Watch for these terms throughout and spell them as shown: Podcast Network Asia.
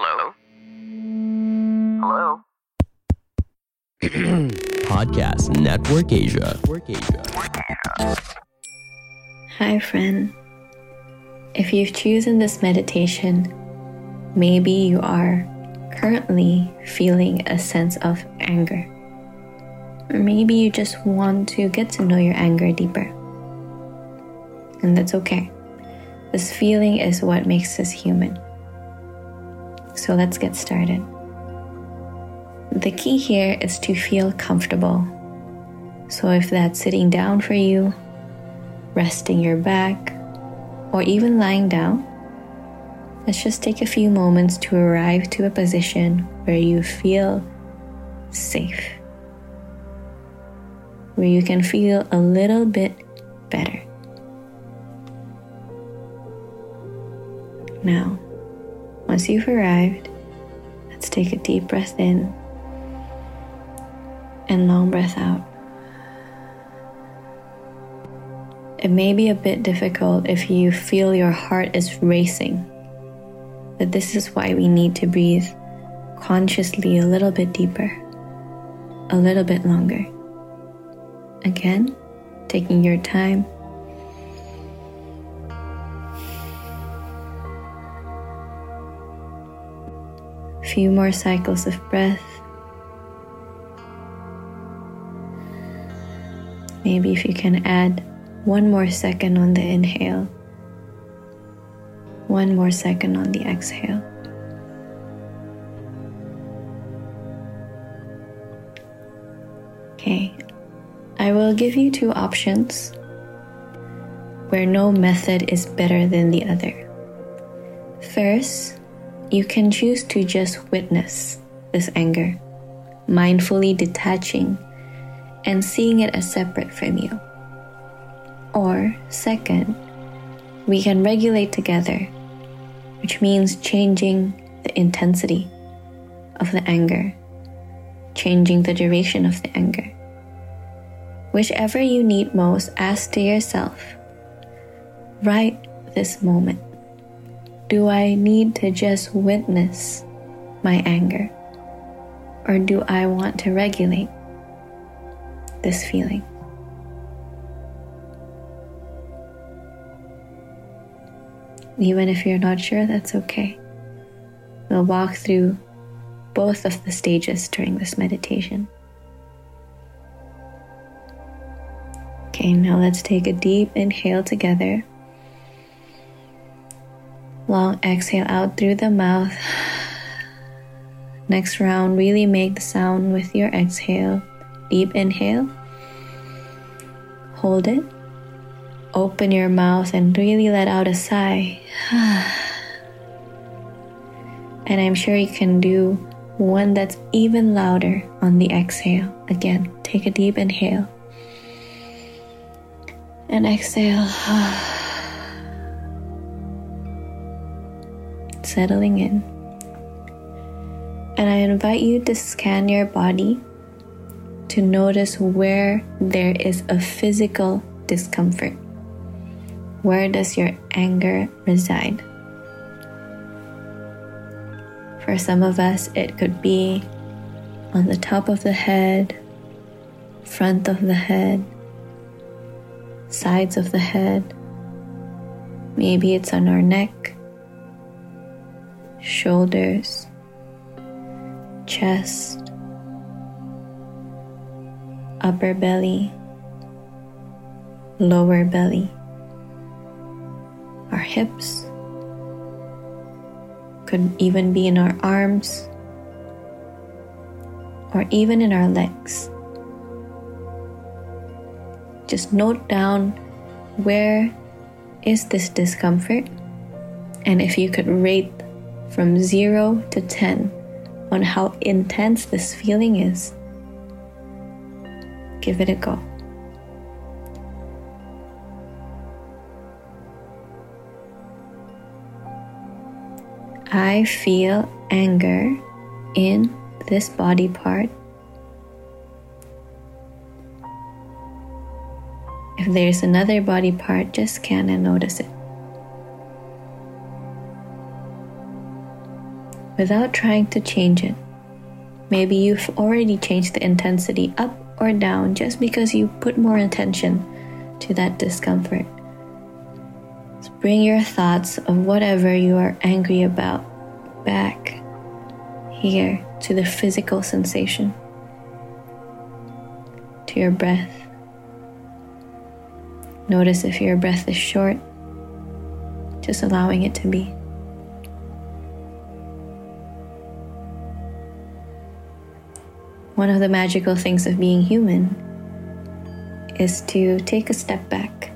Hello? Hello? Podcast Network Asia. Hi, friend. If you've chosen this meditation, maybe you are currently feeling a sense of anger. Or maybe you just want to get to know your anger deeper. And that's okay. This feeling is what makes us human. So let's get started. The key here is to feel comfortable. So if that's sitting down for you, resting your back, or even lying down, let's just take a few moments to arrive to a position where you feel safe, where you can feel a little bit better. Now, once you've arrived, let's take a deep breath in and long breath out. It may be a bit difficult if you feel your heart is racing, but this is why we need to breathe consciously a little bit deeper, a little bit longer. Again, taking your time. Few more cycles of breath. Maybe if you can add one more second on the inhale, one more second on the exhale. Okay, I will give you two options where no method is better than the other. First, you can choose to just witness this anger, mindfully detaching and seeing it as separate from you. Or second, we can regulate together, which means changing the intensity of the anger, changing the duration of the anger. Whichever you need most, ask to yourself, right this moment, do I need to just witness my anger, or do I want to regulate this feeling? Even if you're not sure, that's okay. We'll walk through both of the stages during this meditation. Okay, now let's take a deep inhale together. Long exhale out through the mouth. Next round, really make the sound with your exhale. Deep inhale. Hold it. Open your mouth and really let out a sigh. And I'm sure you can do one that's even louder on the exhale. Again, take a deep inhale. And exhale. Settling in. And I invite you to scan your body to notice where there is a physical discomfort. Where does your anger reside? For some of us, it could be on the top of the head, front of the head, sides of the head. Maybe it's on our neck, shoulders, chest, upper belly, lower belly, our hips, could even be in our arms or even in our legs. Just note down where is this discomfort, and if you could rate from 0 to 10 on how intense this feeling is, give it a go. I feel anger in this body part. If there's another body part, just scan and notice it. without trying to change it. Maybe you've already changed the intensity up or down just because you put more attention to that discomfort. So bring your thoughts of whatever you are angry about back here to the physical sensation, to your breath. Notice if your breath is short, just allowing it to be. One of the magical things of being human is to take a step back.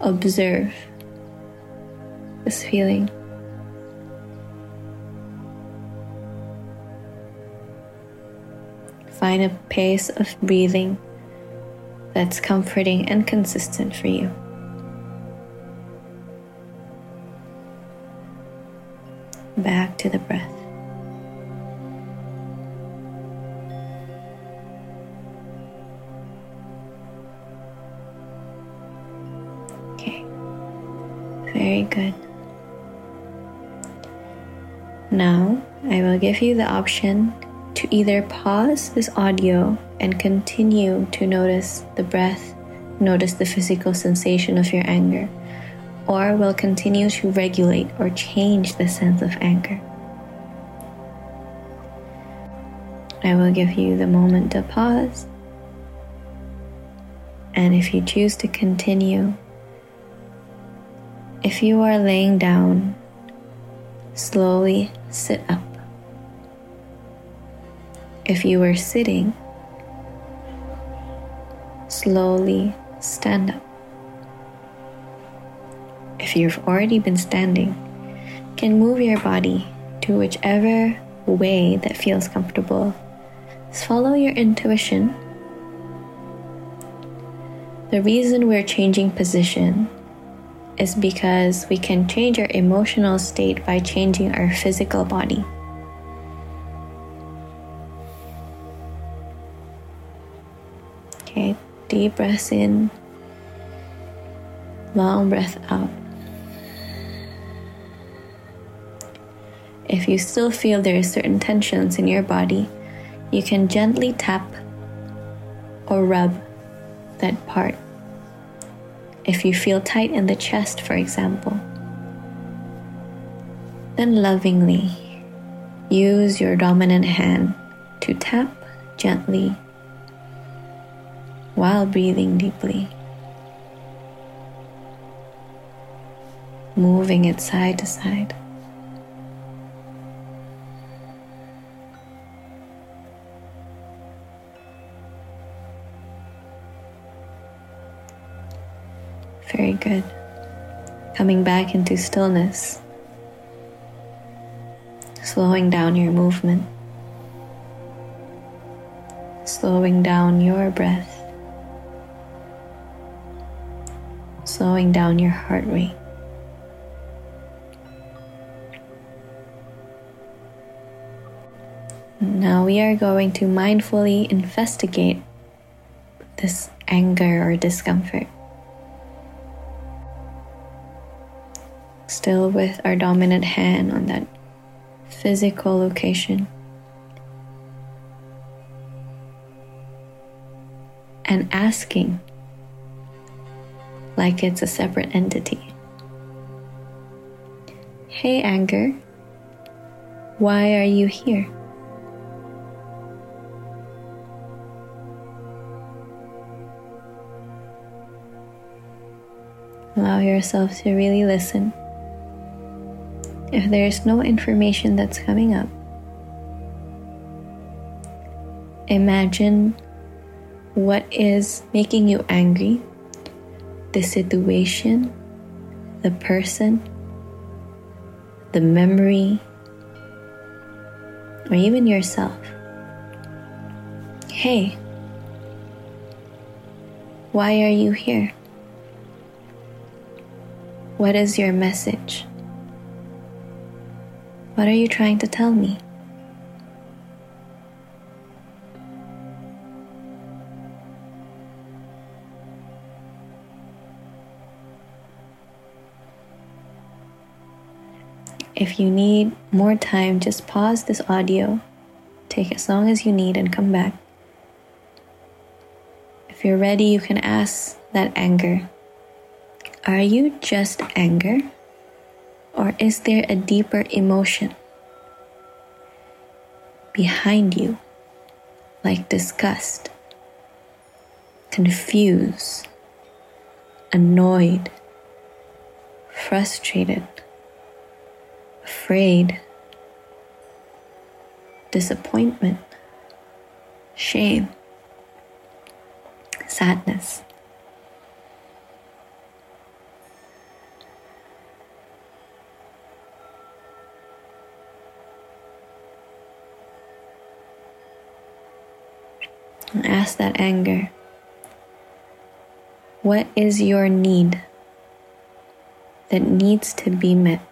Observe this feeling. Find a pace of breathing that's comforting and consistent for you. Back to the breath. Okay, very good. Now, I will give you the option to either pause this audio and continue to notice the breath, notice the physical sensation of your anger, or will continue to regulate or change the sense of anger. I will give you the moment to pause, and if you choose to continue, if you are laying down, slowly sit up. If you were sitting, slowly stand up. If you've already been standing, you can move your body to whichever way that feels comfortable. Just follow your intuition. The reason we're changing position is because we can change our emotional state by changing our physical body. Okay, deep breath in, long breath out. If you still feel there are certain tensions in your body, you can gently tap or rub that part. If you feel tight in the chest, for example, then lovingly use your dominant hand to tap gently while breathing deeply, moving it side to side. Very good. Coming back into stillness, slowing down your movement, slowing down your breath, slowing down your heart rate. Now we are going to mindfully investigate this anger or discomfort. Still with our dominant hand on that physical location. And asking like it's a separate entity. Hey anger, why are you here? Allow yourself to really listen. If there is no information that's coming up, imagine what is making you angry, the situation, the person, the memory, or even yourself. Hey, why are you here? What is your message? What are you trying to tell me? If you need more time, just pause this audio, take as long as you need, and come back. If you're ready, you can ask that anger. Are you just anger? Or is there a deeper emotion behind you, like disgust, confused, annoyed, frustrated, afraid, disappointment, shame, sadness? And ask that anger, what is your need that needs to be met?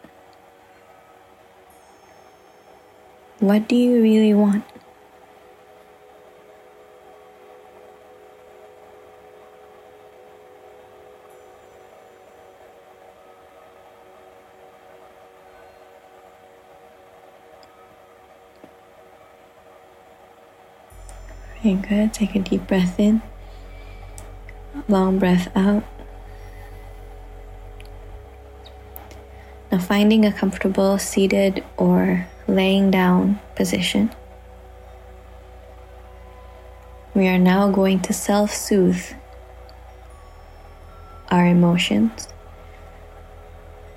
What do you really want? Good. Take a deep breath in, long breath out. Now finding a comfortable seated or laying down position. We are now going to self-soothe our emotions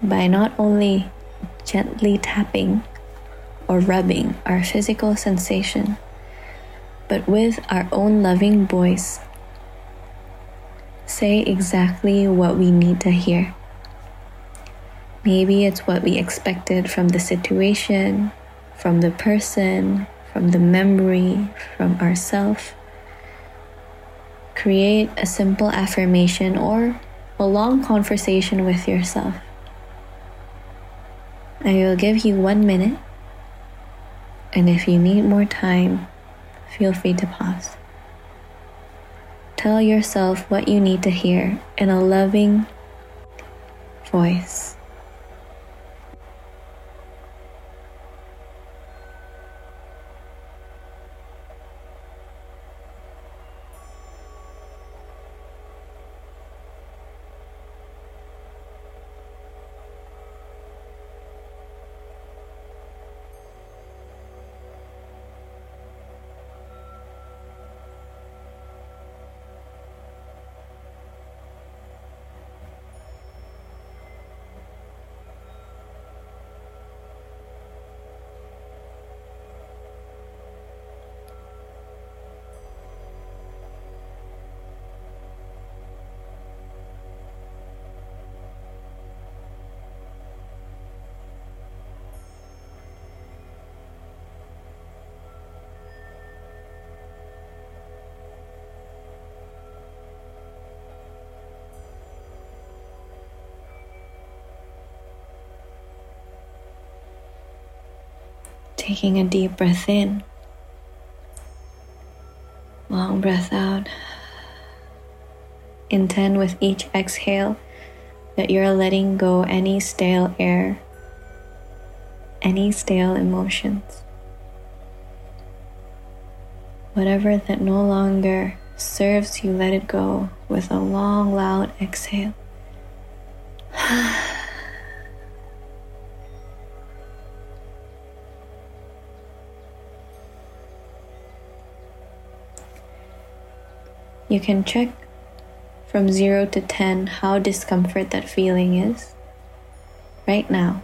by not only gently tapping or rubbing our physical sensation, but with our own loving voice, say exactly what we need to hear. Maybe it's what we expected from the situation, from the person, from the memory, from ourselves. Create a simple affirmation or a long conversation with yourself. I will give you 1 minute, and if you need more time, feel free to pause. Tell yourself what you need to hear in a loving voice. Taking a deep breath in, long breath out. Intend with each exhale that you're letting go any stale air, any stale emotions. Whatever that no longer serves you, let it go with a long, loud exhale. You can check from 0 to 10 how discomfort that feeling is right now.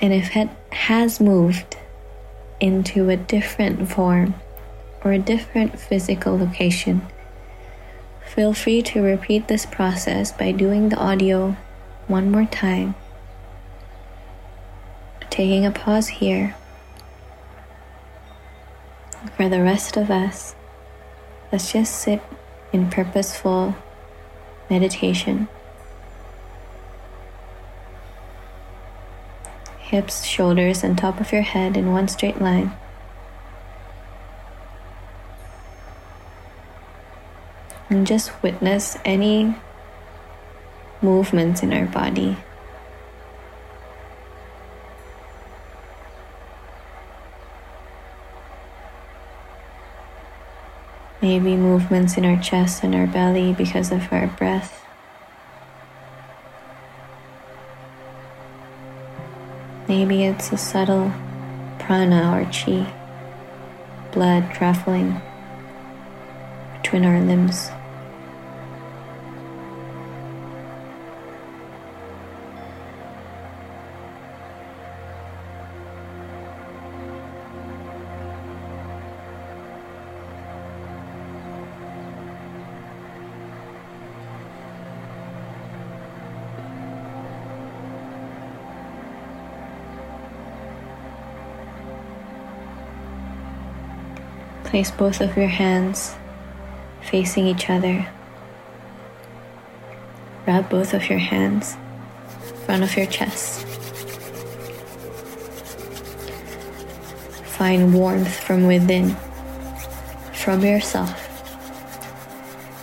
And if it has moved into a different form or a different physical location, feel free to repeat this process by doing the audio one more time. Taking a pause here. For the rest of us, let's just sit in purposeful meditation. Hips, shoulders, and top of your head in one straight line. And just witness any movements in our body. maybe movements in our chest and our belly because of our breath. Maybe it's a subtle prana or chi, blood traveling between our limbs. Place both of your hands facing each other. Rub both of your hands in front of your chest. Find warmth from within, from yourself,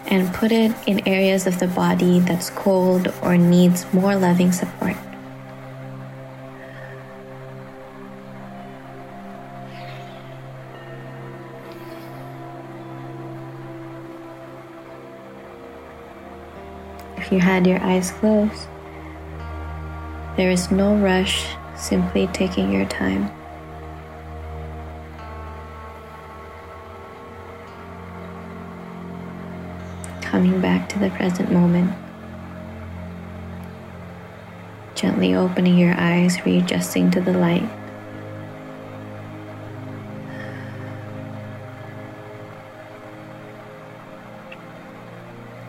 and put it in areas of the body that's cold or needs more loving support. You had your eyes closed. There is no rush, simply taking your time. Coming back to the present moment. Gently opening your eyes, readjusting to the light.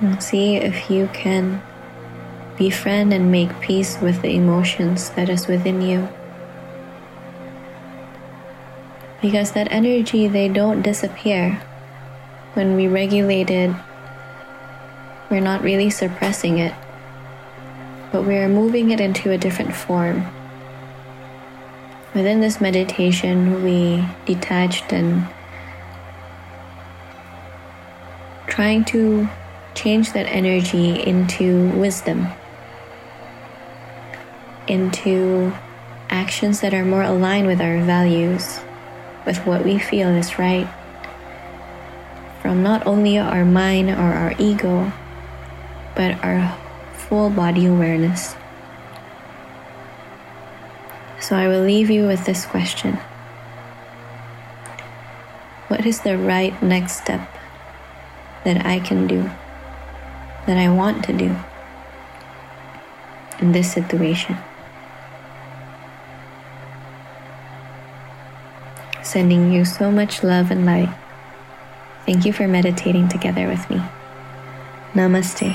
And see if you can befriend and make peace with the emotions that is within you. Because that energy, they don't disappear. When we regulate it, we're not really suppressing it, but we are moving it into a different form. Within this meditation, we detached and trying to change that energy into wisdom, into actions that are more aligned with our values, with what we feel is right, from not only our mind or our ego, but our full body awareness. So I will leave you with this question. What is the right next step that I can do? That I want to do in this situation. Sending you so much love and light. Thank you for meditating together with me. Namaste.